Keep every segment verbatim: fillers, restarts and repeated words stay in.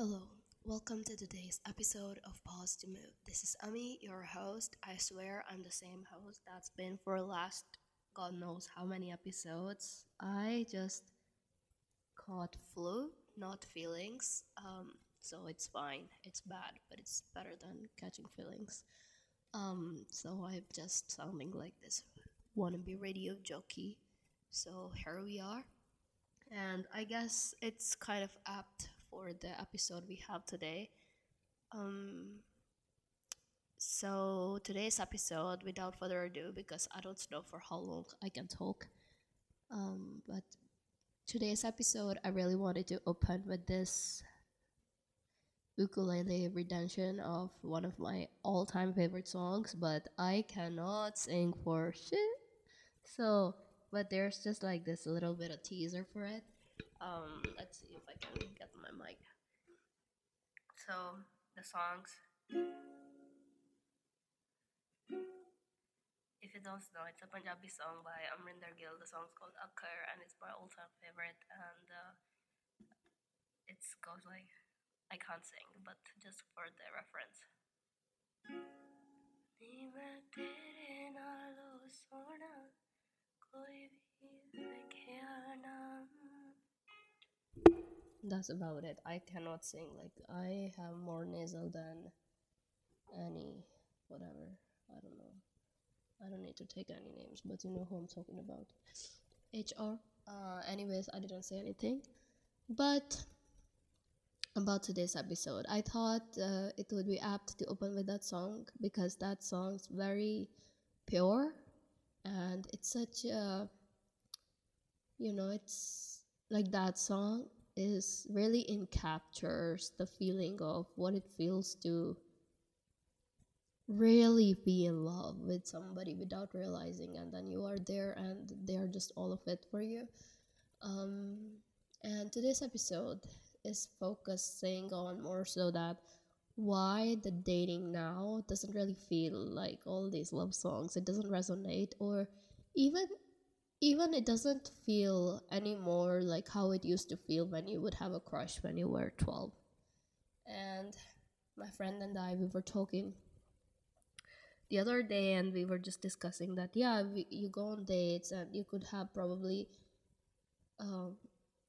Hello, welcome to today's episode of Pause to Move. This is Ami, your host. I swear I'm the same host that's been for the last God knows how many episodes. I just caught flu, not feelings, um, so it's fine. It's bad, but it's better than catching feelings. Um, so I'm just sounding like this wannabe radio jockey. So here we are. And I guess it's kind of apt for the episode we have today. Um, so today's episode, without further ado, because I don't know for how long I can talk, um, but today's episode, I really wanted to open with this ukulele rendition of one of my all-time favorite songs, but I cannot sing for shit. So, but there's just like this little bit of teaser for it. Um, let's see if I can get my mic. So, the songs. If you don't know, it's a Punjabi song by Amrinder Gill. The song's called Akkar, and it's my all-time favorite. And uh, it goes like, I can't sing, but just for the reference. That's about it. I cannot sing. Like, I have more nasal than any whatever. I don't know. I don't need to take any names, but you know who I'm talking about. H R. Uh, anyways, I didn't say anything. But about today's episode, I thought uh, it would be apt to open with that song because that song's very pure and it's such a, you know, it's like that song is really encaptures the feeling of what it feels to really be in love with somebody without realizing, and then you are there and they are just all of it for you. Um, and today's episode is focusing on more so that why the dating now doesn't really feel like all these love songs. It doesn't resonate, or even Even it doesn't feel anymore like how it used to feel when you would have a crush when you were twelve. And my friend and I, we were talking the other day and we were just discussing that, yeah, we, you go on dates and you could have probably, um,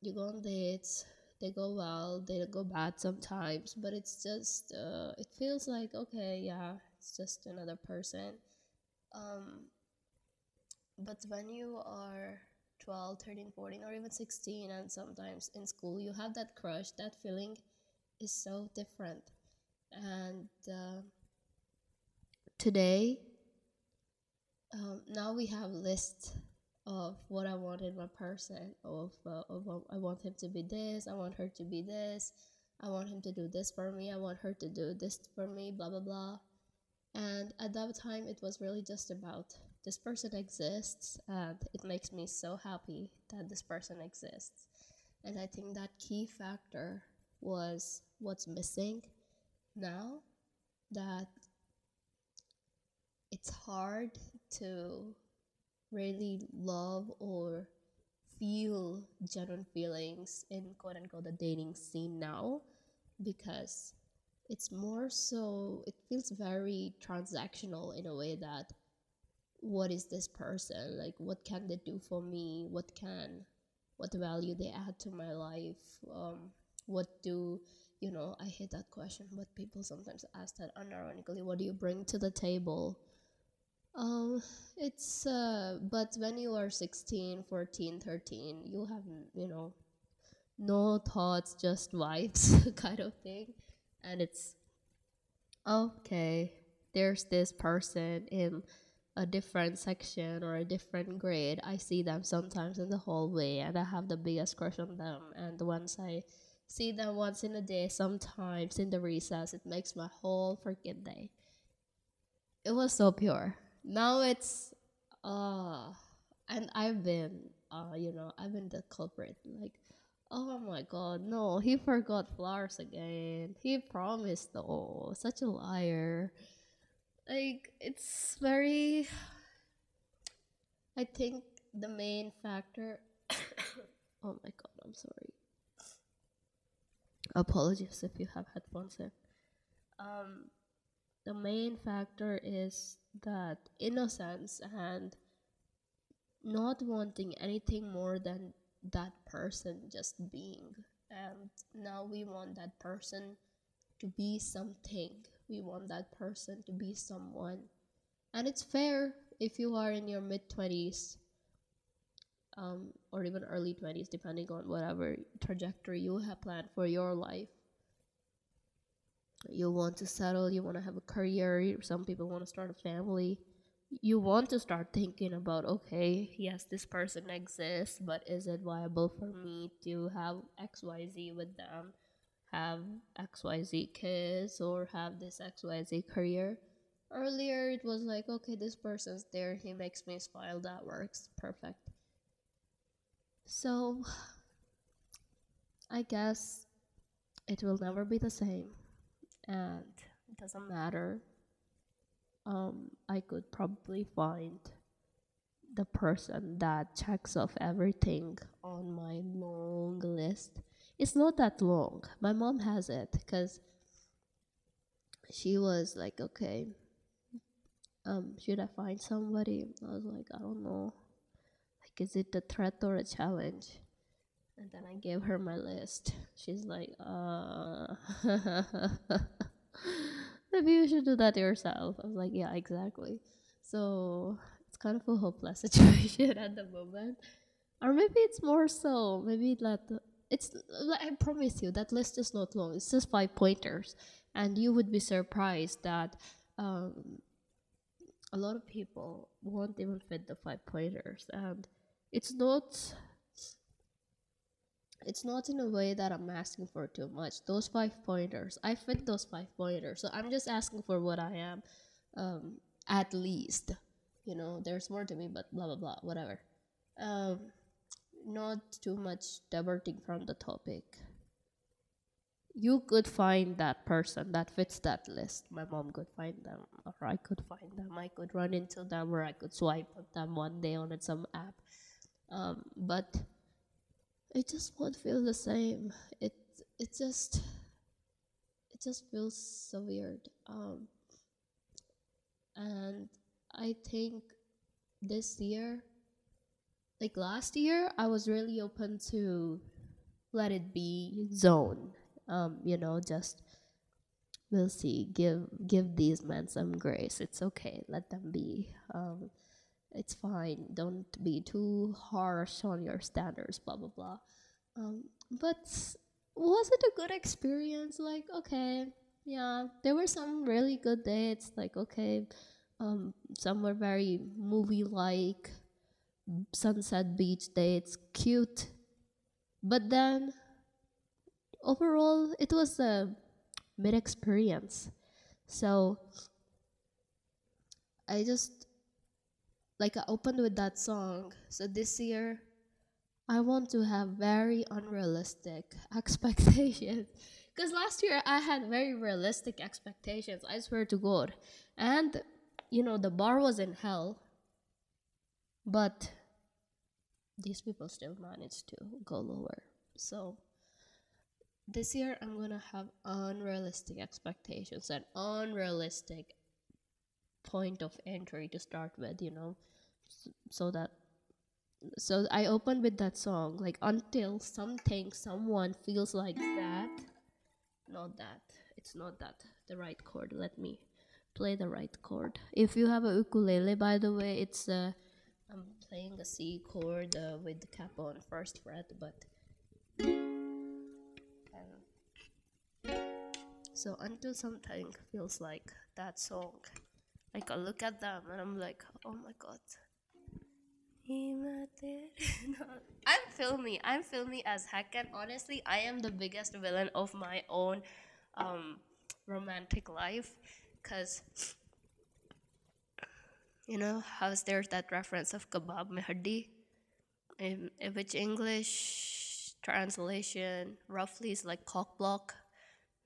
you go on dates, they go well, they go bad sometimes, but it's just, uh, it feels like, okay, yeah, it's just another person. Um... But when you are twelve, thirteen, fourteen, or even sixteen, and sometimes in school, you have that crush, that feeling is so different. And uh, today, um, now we have a list of what I want in my person, of, uh, of um, I want him to be this, I want her to be this, I want him to do this for me, I want her to do this for me, blah, blah, blah. And at that time, it was really just about this person exists, and it makes me so happy that this person exists. And I think that key factor was what's missing now, that it's hard to really love or feel genuine feelings in quote-unquote the dating scene now, because it's more so, it feels very transactional in a way that what is this person, like what can they do for me, what can, what value they add to my life, um, what do, you know, I hate that question, but people sometimes ask that unironically, what do you bring to the table? Um, it's, uh, but when you are sixteen, fourteen, thirteen, you have, you know, no thoughts, just vibes kind of thing, and it's, okay, there's this person in a different section or a different grade. I see them sometimes in the hallway and I have the biggest crush on them, and once I see them once in a day, sometimes in the recess, it makes my whole freaking day. It was so pure. Now it's uh and I've been uh you know I've been the culprit, like, oh my god, no, he forgot flowers again, he promised, oh, such a liar. Like, it's very, I think the main factor, oh my god, I'm sorry. Apologies if you have headphones in. Um, the main factor is that innocence and not wanting anything more than that person just being. And now we want that person to be something. We want that person to be someone. And it's fair if you are in your mid-twenties um, or even early twenties, depending on whatever trajectory you have planned for your life. You want to settle, you want to have a career, some people want to start a family. You want to start thinking about, okay, yes, this person exists, but is it viable for me to have X Y Z with them, have X Y Z kids, or have this X Y Z career? Earlier, it was like, okay, this person's there, he makes me smile, that works, perfect. So, I guess it will never be the same, and it doesn't matter. Um, I could probably find the person that checks off everything on my long list. It's not that long. My mom has it because she was like, okay, um, should I find somebody? I was like, I don't know. Like, is it a threat or a challenge? And then I gave her my list. She's like, uh... maybe you should do that yourself. I was like, yeah, exactly. So it's kind of a hopeless situation at the moment. Or maybe it's more so. Maybe that it's, I promise you, that list is not long. It's just five pointers. And you would be surprised that um, a lot of people won't even fit the five pointers. And it's not... It's not in a way that I'm asking for too much. Those five pointers, I fit those five pointers. So I'm just asking for what I am, um, at least. You know, there's more to me, but blah, blah, blah, whatever. Um, not too much diverting from the topic. You could find that person that fits that list. My mom could find them, or I could find them. I could run into them, or I could swipe on them one day on some app. Um, but... It just won't feel the same. It it just it just feels so weird. Um, and I think this year, like last year, I was really open to let it be zone. Um, you know, just we'll see. Give give these men some grace. It's okay. Let them be. Um, It's fine. Don't be too harsh on your standards, blah, blah, blah. Um, but was it a good experience? Like, okay, yeah, there were some really good dates. Like, okay, um, some were very movie-like, sunset beach dates, cute. But then, overall, it was a mid-experience. So, I just... Like I opened with that song, so this year, I want to have very unrealistic expectations. Because last year, I had very realistic expectations, I swear to God. And, you know, the bar was in hell. But these people still managed to go lower. So, this year, I'm going to have unrealistic expectations and unrealistic point of entry to start with, you know. So that, so I opened with that song, like, until something, someone feels like that, not that, it's not that, the right chord, let me play the right chord. If you have a ukulele, by the way, it's, uh, I'm playing a C chord uh, with the capo on first fret, but, um, so until something feels like that song, like, I look at them, and I'm like, oh my god. I'm filmy. I'm filmy as heck, and honestly, I am the biggest villain of my own um, romantic life. Because, you know, how's there's that reference of kebab me haddi? In, in which English translation roughly is like cock block.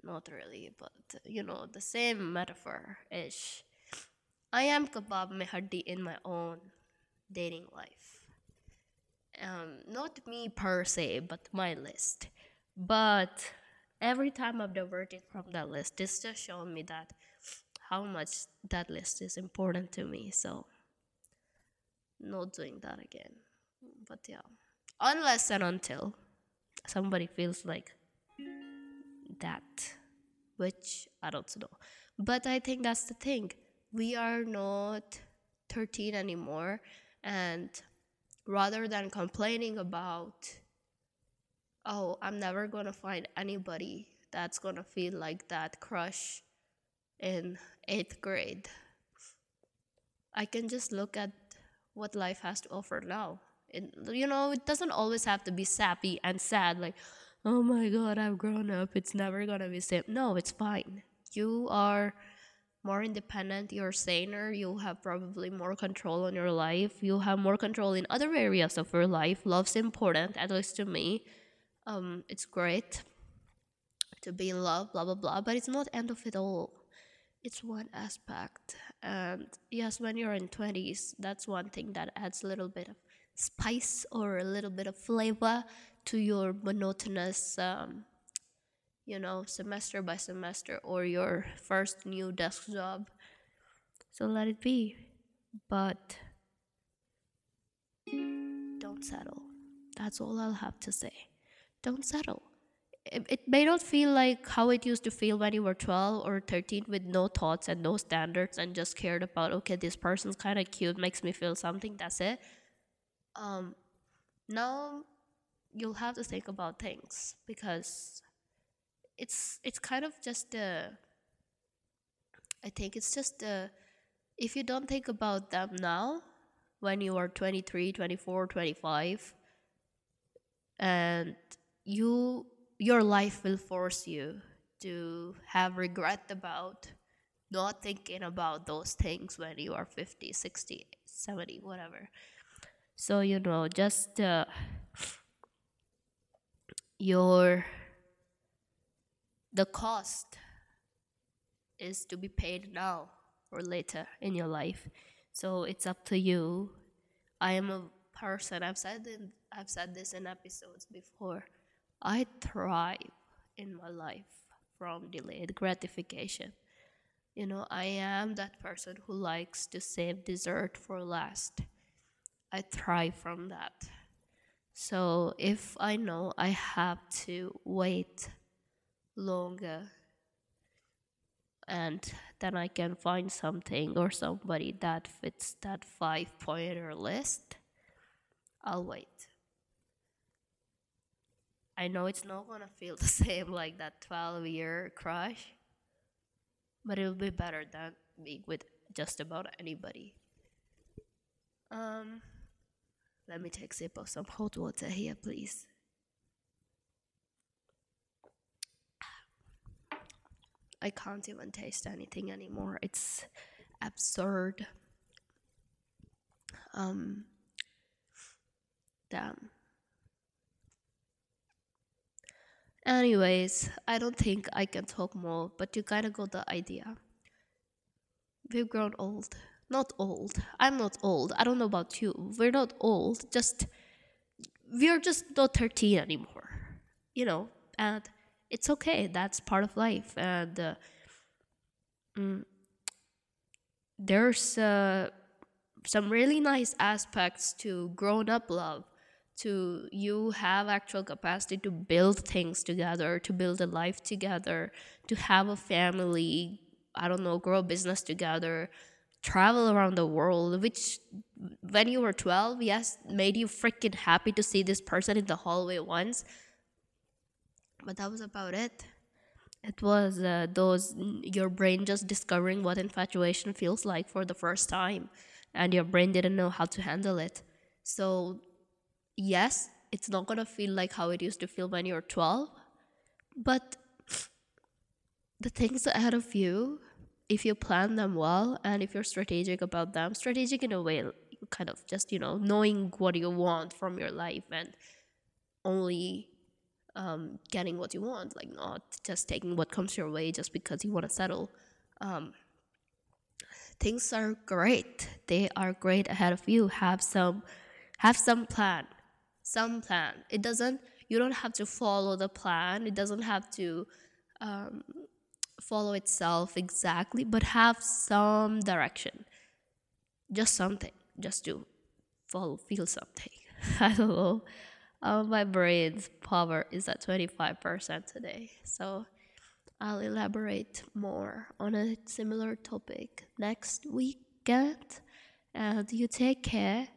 Not really, but, you know, the same metaphor-ish. I am kebab me haddi in my own dating life. Um, not me per se, but my list. But Every time I've diverted from that list, it's just showing me that how much that list is important to me. So not doing that again. But yeah, unless and until somebody feels like that, which I don't know. But I think that's the thing. We are not thirteen anymore, and rather than complaining about, oh, I'm never gonna find anybody that's gonna feel like that crush in eighth grade, I can just look at what life has to offer now. It, you know, it doesn't always have to be sappy and sad, like, oh my God, I've grown up, it's never gonna be same. No, it's fine. You are more independent, you're saner, you have probably more control on your life, you have more control in other areas of your life. Love's important, at least to me. Um, it's great to be in love, blah, blah, blah, but it's not end of it all. It's one aspect. And yes, when you're in twenties, that's one thing that adds a little bit of spice or a little bit of flavor to your monotonous, um, you know, semester by semester or your first new desk job. So let it be. But don't settle. That's all I'll have to say. Don't settle. It, it may not feel like how it used to feel when you were twelve or thirteen with no thoughts and no standards and just cared about, okay, this person's kind of cute, makes me feel something, that's it. Um, now you'll have to think about things because it's it's kind of just a, I think it's just a, if you don't think about them now, when you are twenty-three, twenty-four, twenty-five, and you your life will force you to have regret about not thinking about those things when you are fifty, sixty, seventy, whatever. So, you know, just uh, your, the cost is to be paid now or later in your life. So it's up to you. I am a person, I've said, in, I've said this in episodes before, I thrive in my life from delayed gratification. You know, I am that person who likes to save dessert for last. I thrive from that. So if I know I have to wait longer and then I can find something or somebody that fits that five-pointer list, I'll wait. I know it's not gonna feel the same like that twelve-year crush, but it'll be better than being with just about anybody. Um... Let me take a sip of some hot water here, please. I can't even taste anything anymore. It's absurd. Um, damn. Anyways, I don't think I can talk more, but you kind of got the idea. We've grown old. Not old. I'm not old. I don't know about you. We're not old. Just, we're just not thirteen anymore. You know, and it's okay. That's part of life. And uh, mm, there's uh, some really nice aspects to grown-up love, to you have actual capacity to build things together, to build a life together, to have a family, I don't know, grow a business together, travel around the world, which when you were twelve, yes, made you freaking happy to see this person in the hallway once, but that was about it. It was uh, those your brain just discovering what infatuation feels like for the first time, and your brain didn't know how to handle it. So yes, it's not gonna feel like how it used to feel when you were twelve, but the things ahead of you, if you plan them well and if you're strategic about them, strategic in a way, kind of just, you know, knowing what you want from your life and only um, getting what you want, like not just taking what comes your way just because you want to settle. Um, things are great. They are great ahead of you. Have some, have some plan, some plan. It doesn't, You don't have to follow the plan. It doesn't have to um, follow itself exactly, but have some direction. Just something, just to follow, feel something. I don't know. Um, my brain's power is at twenty-five percent today. So I'll elaborate more on a similar topic next weekend. And you take care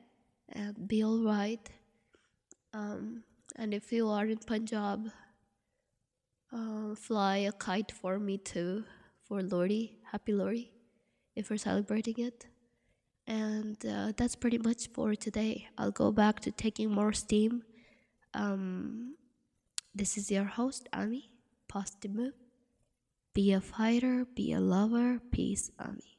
and be all right. Um, and if you are in Punjab, uh, fly a kite for me too, for Lori, Happy Lori, if we're celebrating it. And uh, that's pretty much for today. I'll go back to taking more steam. Um, this is your host, Ami. Pause to move. Be a fighter, be a lover. Peace, Ami.